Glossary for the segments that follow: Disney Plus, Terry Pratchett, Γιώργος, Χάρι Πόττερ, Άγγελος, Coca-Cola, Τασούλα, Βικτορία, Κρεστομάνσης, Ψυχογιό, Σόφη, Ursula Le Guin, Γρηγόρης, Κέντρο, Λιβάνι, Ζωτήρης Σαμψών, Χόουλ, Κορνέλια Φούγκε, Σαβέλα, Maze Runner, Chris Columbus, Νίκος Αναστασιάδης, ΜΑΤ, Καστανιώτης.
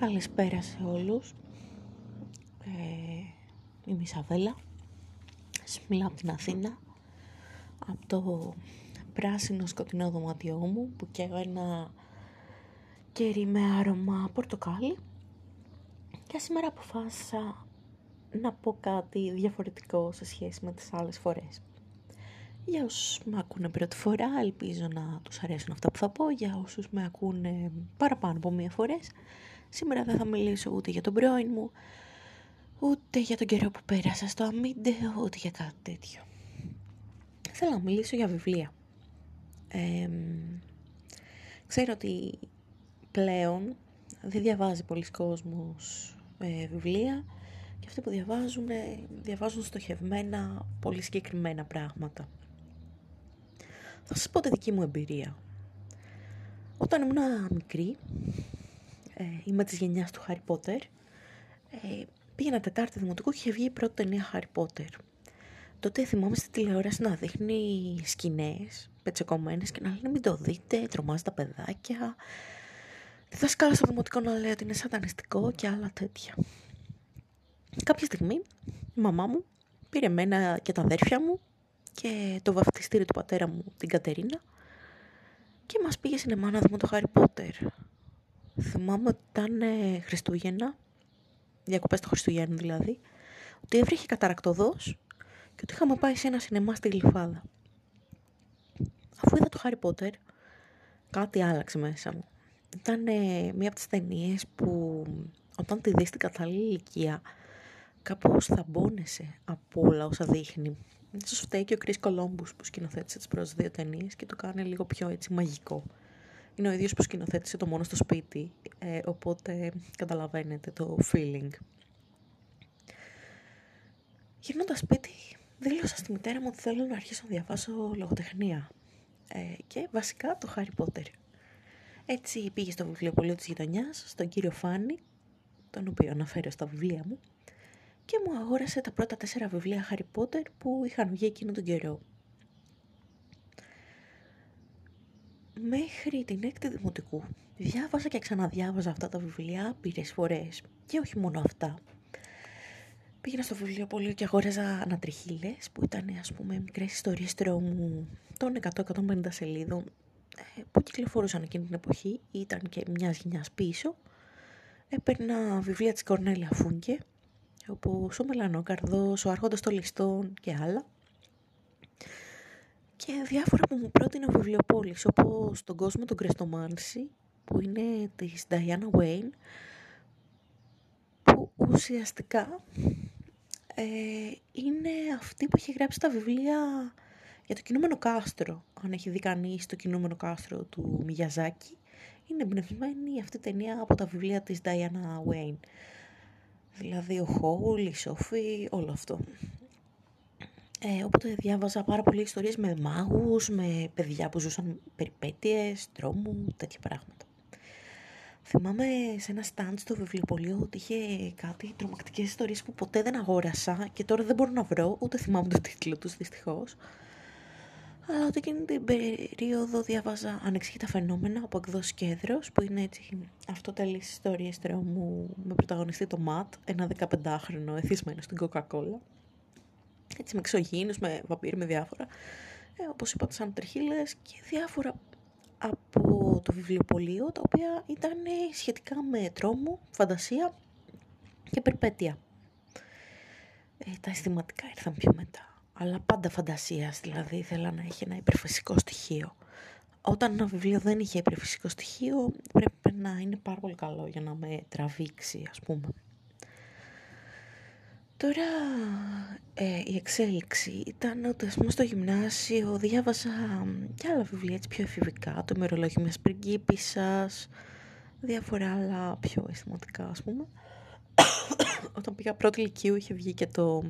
Καλησπέρα σε όλους. Είμαι η Σαβέλα. Σας μιλάω από την Αθήνα, από το πράσινο σκοτεινό δωμάτιό μου που καίω ένα κερί με άρωμα πορτοκάλι. Και σήμερα αποφάσισα να πω κάτι διαφορετικό σε σχέση με τις άλλες φορές. Για όσους με ακούνε πρώτη φορά, ελπίζω να τους αρέσουν αυτά που θα πω. Για όσους με ακούνε παραπάνω από μία φορές, σήμερα δεν θα μιλήσω ούτε για τον πρώην μου, ούτε για τον καιρό που πέρασα στο Αμύντε, ούτε για κάτι τέτοιο. Θέλω να μιλήσω για βιβλία. Ξέρω ότι πλέον δεν διαβάζει πολλοί κόσμος βιβλία και αυτοί που διαβάζουν στοχευμένα, πολύ συγκεκριμένα πράγματα. Θα σας πω τη δική μου εμπειρία. Όταν ήμουν μικρή, είμαι της γενιάς του Χάρι Πόττερ, πήγαινα Τετάρτη Δημοτικού και είχε βγει η πρώτη ταινία Χάρι Πόττερ. Τότε θυμάμαι στη τηλεόραση να δείχνει σκηνές πετσεκομμένες και να λένε μην το δείτε, τρομάζει τα παιδάκια. Τη δασκάλα στο δημοτικό να λέει ότι είναι σατανιστικό και άλλα τέτοια. Κάποια στιγμή η μαμά μου πήρε εμένα και τα αδέρφια μου και το βαφτιστήρι του πατέρα μου, την Κατερίνα, και μας πήγε σινεμά να δούμε το Χάρι Πότερ. Θυμάμαι ότι ήταν Χριστούγεννα, διακοπές του Χριστουγέννου δηλαδή, ότι έβριχε καταρακτοδός και ότι είχαμε πάει σε ένα σινεμά στη Γλυφάδα. Αφού είδα το Χάρι Πότερ, κάτι άλλαξε μέσα μου. Ήταν μία από τις ταινίες που όταν τη δεις στην κατάλληλη ηλικία, κάπως θαμπώνεσαι από όλα όσα δείχνει. Ίσως φταίει και ο Chris Columbus που σκηνοθέτησε τις πρώτες δύο ταινίες και το κάνει λίγο πιο έτσι μαγικό. Είναι ο ίδιος που σκηνοθέτησε το Μόνο στο σπίτι, οπότε καταλαβαίνετε το feeling. Γυρνώντας σπίτι, δήλωσα στη μητέρα μου ότι θέλω να αρχίσω να διαβάσω λογοτεχνία και βασικά το Harry Potter. Έτσι πήγε στο βιβλιοπωλείο της γειτονιάς, στον κύριο Φάνη, τον οποίο αναφέρω στα βιβλία μου, και μου αγόρασε τα πρώτα 4 βιβλία Harry Potter που είχαν βγει εκείνο τον καιρό. Μέχρι την 6η Δημοτικού διάβασα και ξαναδιάβαζα αυτά τα βιβλία άπειρες φορές, και όχι μόνο αυτά. Πήγαινα στο βιβλιοπωλείο και αγόραζα ανατριχύλες που ήταν, ας πούμε, μικρές ιστορίες τρόμου των 100-150 σελίδων που κυκλοφορούσαν εκείνη την εποχή, ήταν και μιας γενιάς πίσω. Έπαιρνα βιβλία της Κορνέλια Φούγκε, όπως ο Μελανόκαρδος, ο Αρχόντος των Ληστών και άλλα. Και διάφορα που μου πρότεινε ο βιβλιοπόλης, όπως τον κόσμο τον Κρεστομάνση, που είναι της Diana Wynne, που ουσιαστικά είναι αυτή που έχει γράψει τα βιβλία για το κινούμενο κάστρο. Αν έχει δει κανείς το κινούμενο κάστρο του Μιγιαζάκη, είναι εμπνευσμένη αυτή η ταινία από τα βιβλία της Diana Wynne. Δηλαδή ο Χόουλ, η Σόφη, όλο αυτό. Οπότε διάβαζα πάρα πολλές ιστορίες με μάγους, με παιδιά που ζούσαν περιπέτειες, τρόμου, τέτοια πράγματα. Θυμάμαι σε ένα στάντ στο βιβλιοπωλείο ότι είχε κάτι τρομακτικές ιστορίες που ποτέ δεν αγόρασα και τώρα δεν μπορώ να βρω, ούτε θυμάμαι το τίτλο τους δυστυχώς. Αλλά ότι εκείνη την περίοδο διάβαζα Ανεξήγητα φαινόμενα από εκδόσεις Κέντρο, που είναι έτσι αυτοτελείς ιστορίες τρόμου με πρωταγωνιστή το ΜΑΤ, ένα 15χρονο εθισμένο στην Coca-Cola. Έτσι με εξωγήινους, με βαμπύρ, με διάφορα. Όπως είπα, σαν τριχύλες και διάφορα από το βιβλιοπωλείο, τα οποία ήταν σχετικά με τρόμο, φαντασία και περιπέτεια. Τα αισθηματικά ήρθαν πιο μετά. Αλλά πάντα φαντασίας, δηλαδή ήθελα να έχει ένα υπερφυσικό στοιχείο. Όταν ένα βιβλίο δεν είχε υπερφυσικό στοιχείο, πρέπει να είναι πάρα πολύ καλό για να με τραβήξει, ας πούμε. Τώρα η εξέλιξη ήταν ότι, ας πούμε, στο γυμνάσιο διάβασα και άλλα βιβλία έτσι πιο εφηβικά, το ημερολόγιο μιας πριγκίπισσας, διάφορα άλλα πιο αισθηματικά, ας πούμε. Όταν πήγα πρώτη λυκείου είχε βγει και το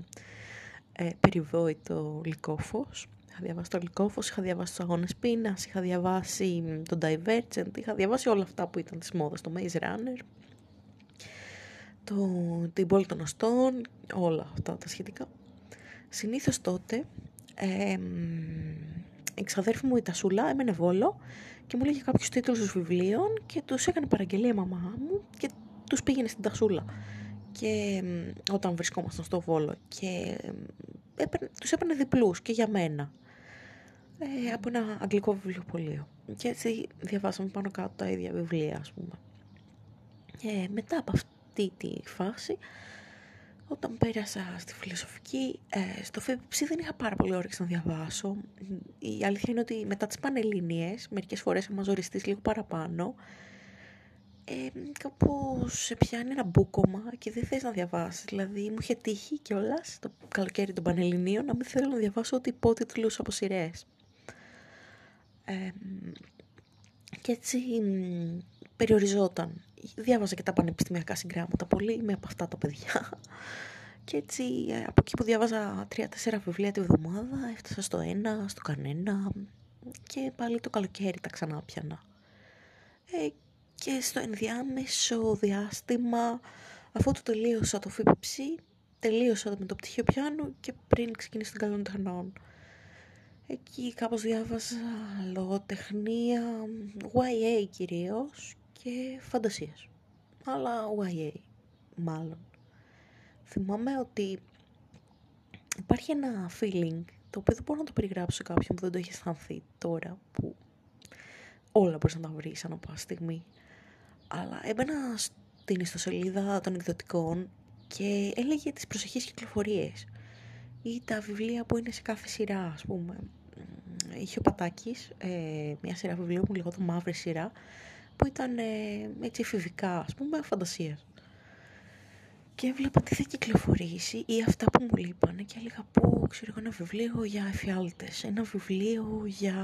περιβόητο Λυκόφος. Είχα διαβάσει το Λυκόφος, είχα διαβάσει τους Αγώνες Πείνας, είχα διαβάσει τον Divergent, είχα διαβάσει όλα αυτά που ήταν της μόδας, το Maze Runner, την Πόλη των Αστών, όλα αυτά τα σχετικά. Συνήθως τότε η ξαδέρφη μου η Τασούλα έμενε Βόλο και μου λέγε κάποιους τίτλους των βιβλίων και τους έκανε παραγγελία η μαμά μου και τους πήγαινε στην Τασούλα. Και όταν βρισκόμασταν στο Βόλο και τους έπαιρνε διπλούς και για μένα από ένα αγγλικό βιβλιοπωλείο. Και έτσι διαβάσαμε πάνω κάτω τα ίδια βιβλία, ας πούμε. Μετά από αυτή τη φάση, όταν πέρασα στη φιλοσοφική, στο ΦΕΠΣ δεν είχα πάρα πολύ όρεξη να διαβάσω. Η αλήθεια είναι ότι μετά τις Πανελληνίες, μερικές φορές άμα ζοριστείς λίγο παραπάνω, κάπως σε πιάνει ένα μπούκωμα και δεν θες να διαβάσεις. Δηλαδή μου είχε τύχει κιόλας το καλοκαίρι των Πανελληνίων να μην θέλω να διαβάσω ότι υπότιτλους από σειρές. Και έτσι περιοριζόταν. Διάβαζα και τα πανεπιστημιακά συγγράμματα πολύ, είμαι από αυτά τα παιδιά. Και έτσι από εκεί που διάβαζα 3-4 βιβλία τη βδομάδα έφτασα στο ένα, στο κανένα και πάλι το καλοκαίρι τα ξανά πιανα. Και στο ενδιάμεσο διάστημα, αφού το τελείωσα το ΦΠΨ, τελείωσα με το πτυχίο πιάνου και πριν ξεκινήσω την Καλών Τεχνών. Εκεί κάπως διάβαζα λογοτεχνία, YA κυρίως και φαντασίες. Αλλά YA μάλλον. Θυμάμαι ότι υπάρχει ένα feeling, το οποίο δεν μπορώ να το περιγράψω κάποιον που δεν το έχει αισθανθεί τώρα, που όλα μπορείς να τα βρεις ανά πάσα στιγμή. Αλλά έμπαινα στην ιστοσελίδα των εκδοτικών και έλεγε τις προσεχείς κυκλοφορίες ή τα βιβλία που είναι σε κάθε σειρά, ας πούμε. Είχε ο Πατάκης μια σειρά βιβλίων που λεγόταν Μαύρη Σειρά, που ήταν έτσι εφηβικά, ας πούμε, φαντασίας. Και έβλεπα τι θα κυκλοφορήσει ή αυτά που μου λείπανε και έλεγα πω, ξέρω εγώ, ένα βιβλίο για εφιάλτες, ένα βιβλίο για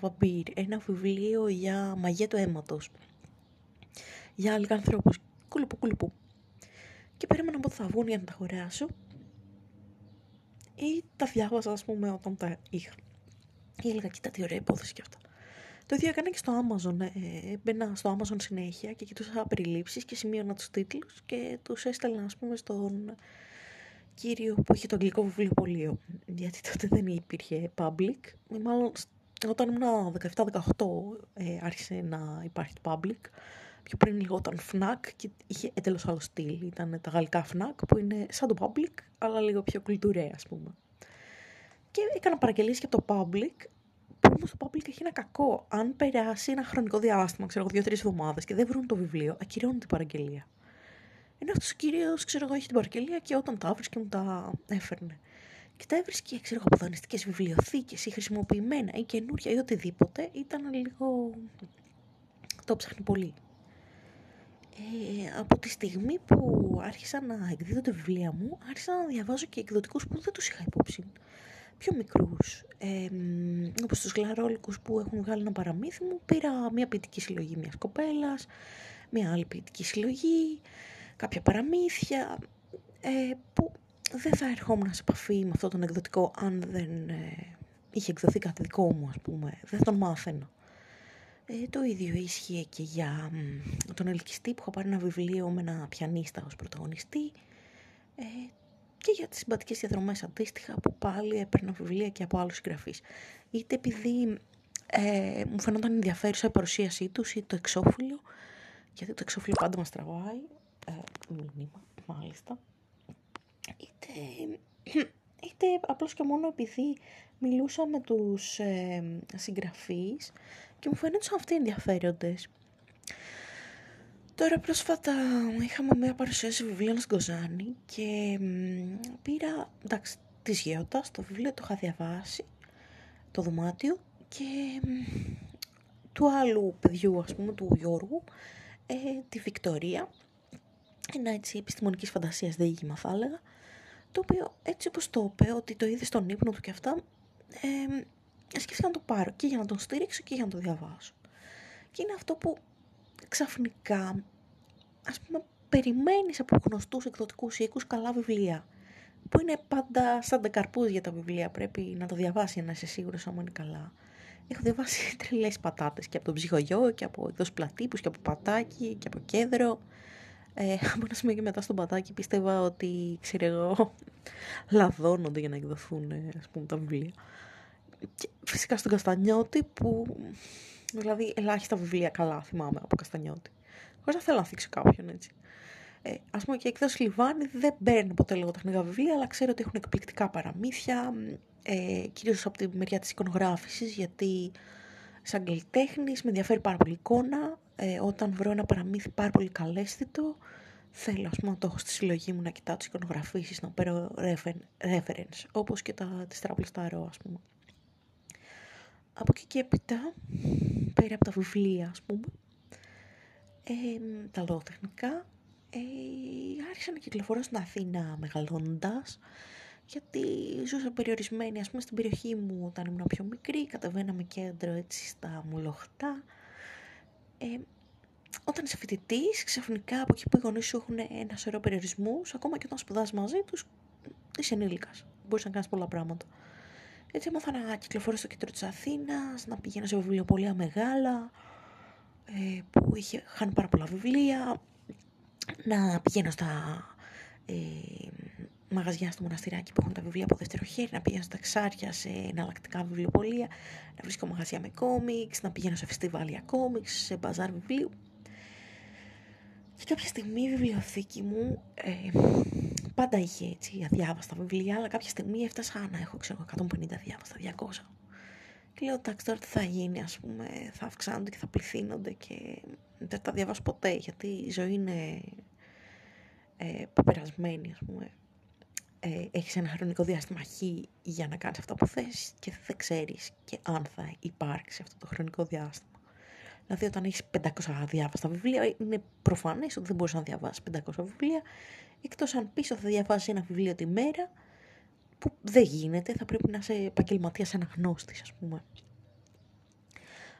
βαμπύρ, ένα βιβλίο για μαγεία του αίματος, για αλγανθρώπους, κουλουπού. Και περίμενα πότε θα βγουν για να τα αγοράσω ή τα διάβαζα, ας πούμε, όταν τα είχα. Ή έλεγα, κοίτα τι ωραία υπόθεση και αυτά. Το ίδιο έκανα και στο Amazon. Μπαίνα στο Amazon συνέχεια και κοιτούσα περιλήψεις και σημείωνα τους τίτλους και τους έστελνα, ας πούμε, στον κύριο που είχε το αγγλικό βιβλιοπωλείο. Γιατί τότε δεν υπήρχε public. Μάλλον όταν ήμουν 17-18 άρχισε να υπάρχει public. Πιο πριν λίγο ήταν FNAC και είχε εντελώς άλλο στυλ. Ήταν τα γαλλικά FNAC που είναι σαν το public, αλλά λίγο πιο κουλτουρέ, ας πούμε. Και έκανα παραγγελίες και από το public. Όμως το public έχει ένα κακό. Αν περάσει ένα χρονικό διάστημα, ξέρω εγώ, 2-3 εβδομάδες και δεν βρουν το βιβλίο, ακυρώνουν την παραγγελία. Ενώ αυτός ο κύριος, ξέρω εγώ, είχε την παραγγελία και όταν τα έβρισκε μου τα έφερνε. Και τα έβρισκε, ξέρω εγώ, από δανειστικές βιβλιοθήκες ή χρησιμοποιημένα ή καινούρια ή οτιδήποτε. Ήταν λίγο. Το ψάχνει πολύ. Από τη στιγμή που άρχισα να εκδίδω τα βιβλία μου, άρχισα να διαβάζω και εκδοτικούς που δεν τους είχα υπόψη. Πιο μικρούς, όπως τους γλαρόλικους που έχουν βγάλει ένα παραμύθι μου, πήρα μια ποιητική συλλογή μιας κοπέλας, μια άλλη ποιητική συλλογή, κάποια παραμύθια, που δεν θα ερχόμουν σε επαφή με αυτόν τον εκδοτικό αν δεν είχε εκδοθεί κάτι δικό μου, ας πούμε, δεν τον μάθαινα. Το ίδιο ίσχυε και για τον Ελκυστή που είχα πάρει ένα βιβλίο με ένα πιανίστα ως πρωταγωνιστή, και για τις συμπατικές διαδρομές αντίστοιχα που πάλι έπαιρνα βιβλία και από άλλους συγγραφείς. Είτε επειδή μου φαινόταν ενδιαφέρουσα η παρουσίασή τους ή το εξώφυλλο, γιατί το εξώφυλλο πάντα μας τραβάει, μήνυμα μάλιστα, είτε απλώς και μόνο επειδή μιλούσα με τους συγγραφείς και μου φαινόντουσαν αυτοί ενδιαφέροντες. Τώρα πρόσφατα είχαμε μια παρουσίαση βιβλίων στην Κοζάνη και πήρα, εντάξει, της Γεώτας, το βιβλίο το είχα διαβάσει, το δωμάτιο, και του άλλου παιδιού, ας πούμε, του Γιώργου, τη Βικτορία, ένα έτσι επιστημονικής φαντασίας διήγημα θα έλεγα, το οποίο έτσι όπως το είπε ότι το είδε στον ύπνο του και αυτά, σκέφτηκα να το πάρω και για να τον στήριξω και για να το διαβάσω. Και είναι αυτό που ξαφνικά, ας πούμε, περιμένεις από γνωστούς εκδοτικούς οίκους καλά βιβλία, που είναι πάντα σαν τα καρπούζια τα βιβλία, πρέπει να το διαβάσει να είσαι σίγουρος άμα είναι καλά. Έχω διαβάσει τρελές πατάτες και από τον Ψυχογιό και από εκδόσεις Πλατύπους και από Πατάκη και από Κέντρο. Από ένα σημείο και μετά στον Πατάκη πίστευα ότι, ξέρω εγώ, λαδώνονται για να εκδοθούν, ας πούμε, τα βιβλία. Και φυσικά στον Καστανιώτη που. Δηλαδή, ελάχιστα βιβλία καλά θυμάμαι από Καστανιώτη. χωρίς να θέλω να θίξω κάποιον έτσι. Ας πούμε και η εκδόση Λιβάνι δεν παίρνει ποτέ λογοτεχνικά βιβλία, αλλά ξέρω ότι έχουν εκπληκτικά παραμύθια, κυρίως από τη μεριά της εικονογράφησης, γιατί σαν καλλιτέχνης με ενδιαφέρει πάρα πολύ εικόνα. Όταν βρω ένα παραμύθι πάρα πολύ καλέσθητο, θέλω ας πούμε, να το έχω στη συλλογή μου, να κοιτάω τις εικονογραφήσεις, να παίρνω reference, όπως και τις τράπουλες στα ρο, ας πούμε. Από εκεί και έπειτα, πέρα από τα βιβλία, ας πούμε, τα λογοτεχνικά, άρχισα να κυκλοφορώ στην Αθήνα μεγαλώντας, γιατί ζούσα περιορισμένη, ας πούμε, στην περιοχή μου όταν ήμουν πιο μικρή, κατεβαίναμε Κέντρο έτσι στα Μολοχτά. Όταν είσαι φοιτητής, ξαφνικά από εκεί που οι γονείς σου έχουν ένα σωρό περιορισμούς, ακόμα και όταν σπουδάς μαζί τους, είσαι ενήλικας. Μπορείς να κάνεις πολλά πράγματα. Έτσι έμαθα να κυκλοφορώ στο κέντρο της Αθήνας, να πηγαίνω σε βιβλιοπωλεία μεγάλα, που είχαν πάρα πολλά βιβλία, να πηγαίνω στα μαγαζιά στο Μοναστηράκι που έχουν τα βιβλία από δεύτερο χέρι, να πηγαίνω στα Ξάρια σε εναλλακτικά βιβλιοπωλεία, να βρίσκω μαγαζιά με κόμιξ, να πηγαίνω σε φεστιβάλια κόμιξ, σε μπαζάρ βιβλίου. Και κάποια στιγμή η βιβλιοθήκη μου πάντα είχε έτσι αδιάβαστα βιβλία, αλλά κάποια στιγμή έφτασα να έχω 150 αδιάβαστα, 200. Και λέω εντάξει, τώρα τι θα γίνει, ας πούμε, θα αυξάνονται και θα πληθύνονται και δεν τα διαβάσω ποτέ, γιατί η ζωή είναι πεπερασμένη, ας πούμε. Έχεις ένα χρονικό διάστημα για να κάνεις αυτά που θες και δεν ξέρεις και αν θα υπάρξει αυτό το χρονικό διάστημα. Δηλαδή, όταν έχεις 500 αδιάβαστα βιβλία, είναι προφανές ότι δεν μπορείς να διαβάσεις 500 βιβλία, εκτός αν πίσω θα διαβάσεις ένα βιβλίο τη μέρα, που δεν γίνεται, θα πρέπει να είσαι επαγγελματίας αναγνώστης, ας πούμε.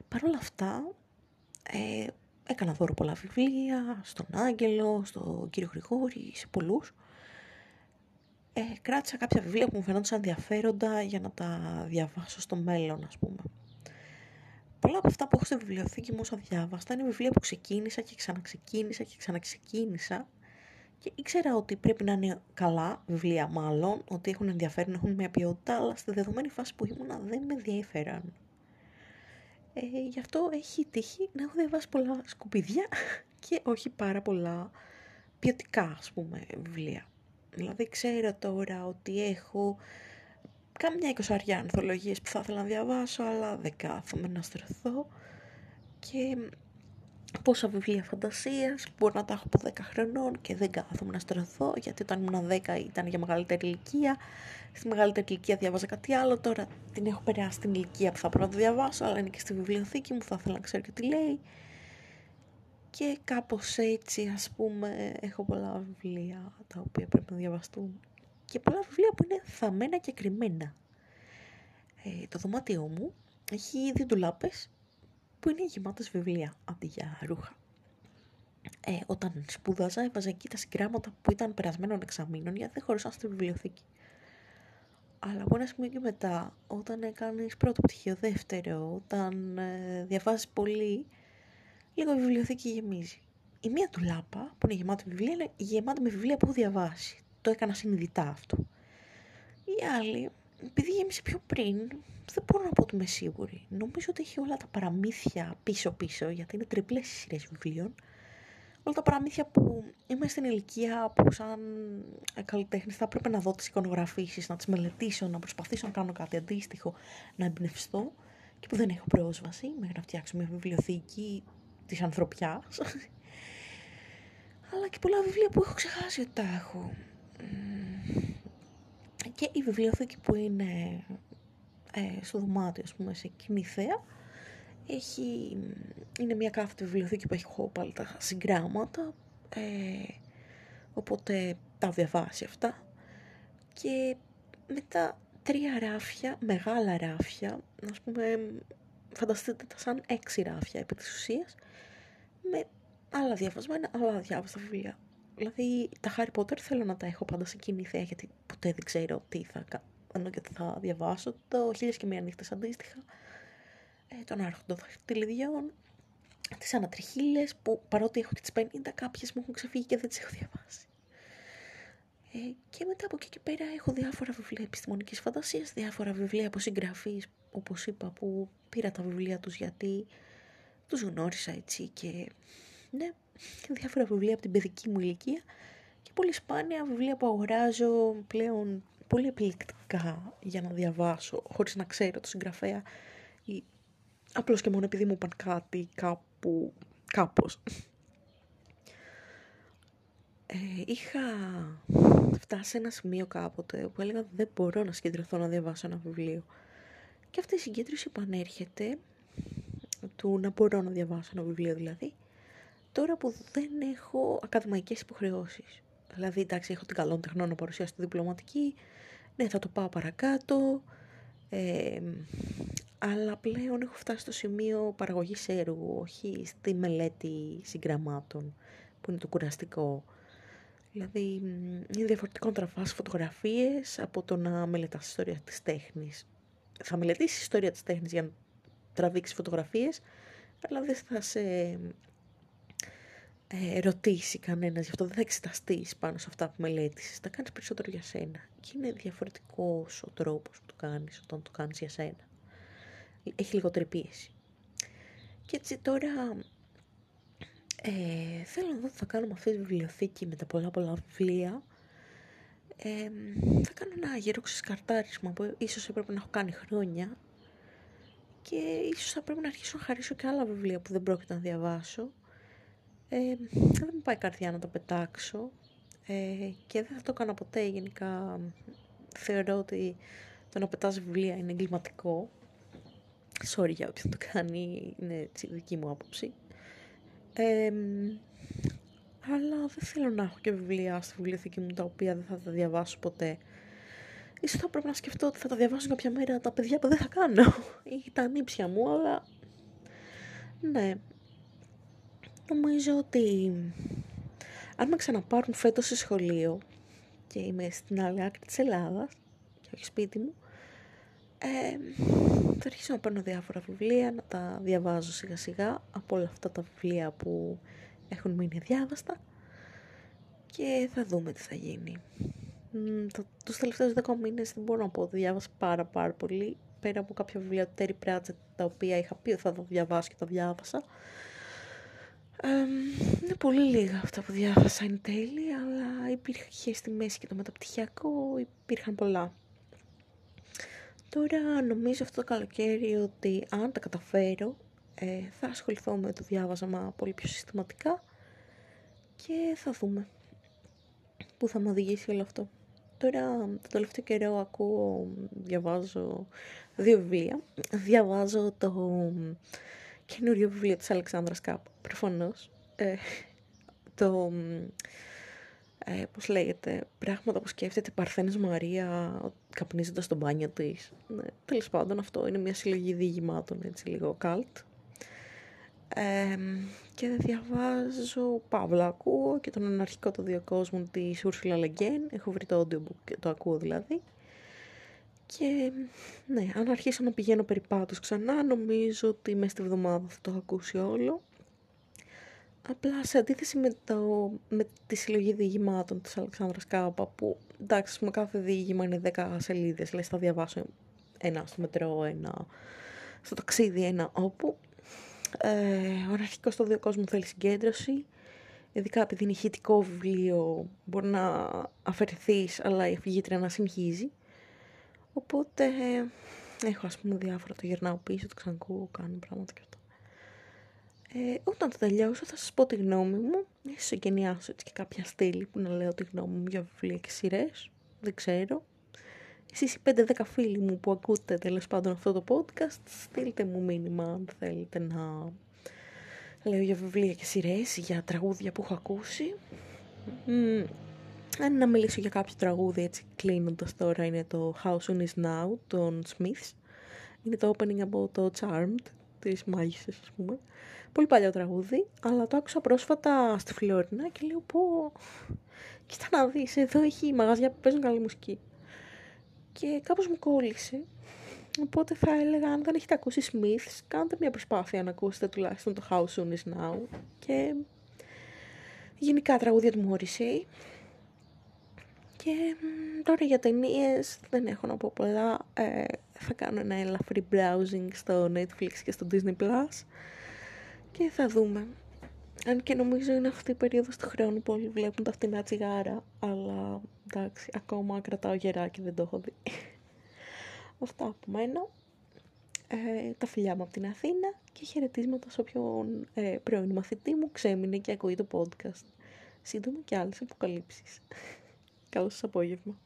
Παρ' όλα αυτά, έκανα δώρο πολλά βιβλία στον Άγγελο, στον κύριο Γρηγόρη, σε πολλούς. Κράτησα κάποια βιβλία που μου φαινόντουσαν ενδιαφέροντα για να τα διαβάσω στο μέλλον, ας πούμε. Πολλά από αυτά που έχω στη βιβλιοθήκη μου όσα διάβαστα είναι βιβλία που ξεκίνησα και ξαναξεκίνησα και ήξερα ότι πρέπει να είναι καλά βιβλία μάλλον, ότι έχουν ενδιαφέρον, έχουν μια ποιότητα, αλλά στη δεδομένη φάση που ήμουνα δεν με ενδιαφέραν. Γι' αυτό έχει τύχει να έχω διαβάσει πολλά σκουπίδια και όχι πάρα πολλά ποιοτικά, ας πούμε, βιβλία. Δηλαδή ξέρω τώρα ότι έχω κάμια 20 ανθολογίες που θα ήθελα να διαβάσω, αλλά δεν κάθομαι να στρωθώ. Και πόσα βιβλία φαντασίας μπορώ να τα έχω από 10 χρονών και δεν κάθομαι να στρωθώ, γιατί όταν ήμουν 10 ήταν για μεγαλύτερη ηλικία. Στη μεγαλύτερη ηλικία διαβάζα κάτι άλλο, τώρα την έχω περάσει την ηλικία που θα πρέπει να το διαβάσω, αλλά είναι και στη βιβλιοθήκη μου, θα ήθελα να ξέρω και τι λέει. Και κάπως έτσι, ας πούμε, έχω πολλά βιβλία τα οποία πρέπει να διαβαστούν. Και πολλά βιβλία που είναι θαμμένα και κρυμμένα. Το δωμάτιό μου έχει 2 ντουλάπες που είναι γεμάτες βιβλία αντί για ρούχα. Όταν σπούδαζα, έβαζα εκεί τα συγγράμματα που ήταν περασμένων εξαμήνων, γιατί δεν χωρούσαν στη βιβλιοθήκη. Αλλά από ένα σημείο και μετά, όταν κάνεις πρώτο πτυχίο, δεύτερο, όταν διαβάζεις πολύ, λίγο η βιβλιοθήκη γεμίζει. Η μία ντουλάπα που είναι γεμάτη βιβλία είναι γεμάτη με βιβλία που έχω διαβάσει. Το έκανα συνειδητά αυτό. Η άλλη, επειδή γέμισε πιο πριν, δεν μπορώ να πω ότι είμαι σίγουρη. Νομίζω ότι έχει όλα τα παραμύθια πίσω-πίσω, γιατί είναι τριπλές οι σειρές βιβλίων. Όλα τα παραμύθια που είμαι στην ηλικία που, σαν καλλιτέχνης, θα πρέπει να δω τις εικονογραφήσεις, να τις μελετήσω, να προσπαθήσω να κάνω κάτι αντίστοιχο, να εμπνευστώ και που δεν έχω πρόσβαση μέχρι να φτιάξω μια βιβλιοθήκη της ανθρωπιάς. Αλλά και πολλά βιβλία που έχω ξεχάσει ότι τα έχω. Και η βιβλιοθήκη που είναι στο δωμάτιο, ας πούμε, σε κοινή θέα, είναι μια κάθετη βιβλιοθήκη που έχει χώπαλ τα συγγράμματα, οπότε τα διαβάζει αυτά. Και μετά 3 ράφια, μεγάλα ράφια, ας πούμε, φανταστείτε τα σαν 6 ράφια επί της ουσίας, με άλλα διαβασμένα, άλλα διάβαστα βιβλία. Δηλαδή, τα Χάρι Πόττερ θέλω να τα έχω πάντα σε κοινή θέα, γιατί ποτέ δεν ξέρω τι θα κάνω και τι θα διαβάσω. Το 1001 νύχτες αντίστοιχα, τον Άρχοντα των Δαχτυλιδιών, τις Ανατριχίλες, που παρότι έχω και τις 50, κάποιες μου έχουν ξεφύγει και δεν τις έχω διαβάσει. Και μετά από εκεί και πέρα έχω διάφορα βιβλία επιστημονικής φαντασίας, διάφορα βιβλία από συγγραφείς, όπως είπα, που πήρα τα βιβλία τους γιατί τους γνώρισα έτσι και ναι, διάφορα βιβλία από την παιδική μου ηλικία και πολύ σπάνια βιβλία που αγοράζω πλέον πολύ επιλεκτικά για να διαβάσω χωρίς να ξέρω το συγγραφέα ή απλώς και μόνο επειδή μου είπαν κάτι κάπου, κάπως. Είχα φτάσει σε ένα σημείο κάποτε που έλεγα δεν μπορώ να συγκεντρωθώ να διαβάσω ένα βιβλίο. Και αυτή η συγκέντρωση επανέρχεται του να μπορώ να διαβάσω ένα βιβλίο δηλαδή, τώρα που δεν έχω ακαδημαϊκές υποχρεώσεις. Δηλαδή, εντάξει, έχω την καλών τεχνών να παρουσιάσω τη διπλωματική, ναι, θα το πάω παρακάτω, αλλά πλέον έχω φτάσει στο σημείο παραγωγής έργου, όχι στη μελέτη συγγραμμάτων, που είναι το κουραστικό. Δηλαδή, είναι διαφορετικό να τραβάς φωτογραφίες από το να μελετάς ιστορία της τέχνης. Θα μελετήσεις ιστορία της τέχνης για να τραβήξεις φωτογραφίες, αλλά δεν θα σε ρωτήσει κανένας, γι' αυτό δεν θα εξεταστείς πάνω σε αυτά που μελέτησες. Θα κάνεις περισσότερο για σένα. Και είναι διαφορετικός ο τρόπος που το κάνεις όταν το κάνεις για σένα. Έχει λιγότερη πίεση. Και έτσι τώρα θέλω να δω τι θα κάνω με αυτή τη βιβλιοθήκη με τα πολλά βιβλία. Θα κάνω ένα γερό ξεσκαρτάρισμα που ίσως έπρεπε να έχω κάνει χρόνια και ίσως θα πρέπει να αρχίσω να χαρίσω και άλλα βιβλία που δεν πρόκειται να διαβάσω. Δεν μου πάει η καρδιά να τα πετάξω και δεν θα το κάνω ποτέ. Γενικά θεωρώ ότι το να πετάς βιβλία είναι εγκληματικό. Sorry για όποιον το κάνει, είναι έτσι, δική μου άποψη. Αλλά δεν θέλω να έχω και βιβλία στη βιβλιοθήκη μου τα οποία δεν θα τα διαβάσω ποτέ. Ίσως θα πρέπει να σκεφτώ ότι θα τα διαβάσω κάποια μέρα τα παιδιά που δεν θα κάνω ή τα ανήψια μου, αλλά ναι. Νομίζω ότι αν με ξαναπάρουν φέτος σε σχολείο και είμαι στην άλλη άκρη της Ελλάδας και όχι σπίτι μου, θα αρχίσω να παίρνω διάφορα βιβλία, να τα διαβάζω σιγά σιγά από όλα αυτά τα βιβλία που έχουν μείνει διάβαστα και θα δούμε τι θα γίνει. Τους τελευταίους 10 μήνες δεν μπορώ να πω ότι διάβασα πάρα πολύ, πέρα από κάποια βιβλία του Terry Pratchett τα οποία είχα πει ότι θα τα διαβάσω και τα διάβασα. Είναι πολύ λίγα αυτά που διάβασα εν τέλει, αλλά υπήρχε στη μέση και το μεταπτυχιακό, υπήρχαν πολλά. Τώρα νομίζω αυτό το καλοκαίρι ότι αν τα καταφέρω θα ασχοληθώ με το διάβασμα πολύ πιο συστηματικά και θα δούμε που θα με οδηγήσει όλο αυτό. Τώρα το τελευταίο καιρό διαβάζω 2 βιβλία. Διαβάζω το καινούριο βιβλίο της Αλεξάνδρας Κάπου, προφανώς. Πώς λέγεται, πράγματα που σκέφτεται η Παρθένης Μαρία καπνίζοντας το μπάνιο της. Ναι, τέλος πάντων, αυτό είναι μια συλλογή διηγημάτων, έτσι λίγο cult. Και διαβάζω, παύλα, ακούω και τον Αναρχικό το Δύο Κόσμων της Ursula Le Guin. Έχω βρει το audiobook και το ακούω δηλαδή. Και ναι, αν αρχίσω να πηγαίνω περιπάτους ξανά, νομίζω ότι μέσα στη βδομάδα θα το έχω ακούσει όλο. Απλά σε αντίθεση με τη συλλογή διηγημάτων της Αλεξάνδρας Κάπα, που εντάξει, με κάθε διήγημα είναι 10 σελίδες, λες θα διαβάσω ένα στο μετρό, ένα στο ταξίδι, ένα όπου. Ο Αναρχικός στο Δύο Κόσμου θέλει συγκέντρωση, ειδικά επειδή είναι ηχητικό βιβλίο, μπορεί να αφαιρεθείς, αλλά η αφηγήτρια να συγχύζει. Οπότε έχω διάφορα, το γυρνάω πίσω, το ξανακούω, κάνω πράγματα και αυτά. Όταν το τελειώσω θα σας πω τη γνώμη μου, ίσως εγκαινιάσω έτσι και κάποια στήλη που να λέω τη γνώμη μου για βιβλία και σειρές, δεν ξέρω. Εσείς οι 5-10 φίλοι μου που ακούτε τέλος πάντων αυτό το podcast, στείλτε μου μήνυμα αν θέλετε να λέω για βιβλία και σειρές, για τραγούδια που έχω ακούσει. Αν να μιλήσω για κάποιο τραγούδι, έτσι κλείνοντας τώρα, είναι το How Soon Is Now των Smiths. Είναι το opening από το Charmed, της Μάγισσας ας πούμε. Πολύ παλιό τραγούδι, αλλά το άκουσα πρόσφατα στη Φλόρινα και λέω πω, κοίτα να δεις, εδώ έχει μαγαζιά που παίζουν καλή μουσική. Και κάπως μου κόλλησε, οπότε θα έλεγα αν δεν έχετε ακούσει Smiths, κάντε μια προσπάθεια να ακούσετε τουλάχιστον το How Soon Is Now και γενικά τραγούδια του Morrissey. Και τώρα για ταινίες δεν έχω να πω πολλά. Θα κάνω ένα ελαφρύ browsing στο Netflix και στο Disney Plus και θα δούμε. Αν και νομίζω είναι αυτή η περίοδος του χρόνου που όλοι βλέπουν τα φτηνά τσιγάρα, αλλά εντάξει, ακόμα κρατάω γεράκι, δεν το έχω δει. Αυτά από μένα. Τα φιλιά μου από την Αθήνα και χαιρετίσματα σε όποιον πρώην μαθητή μου ξέμεινε και ακούει το podcast. Σύντομα και άλλες αποκαλύψεις. Καλό σας απόγευμα.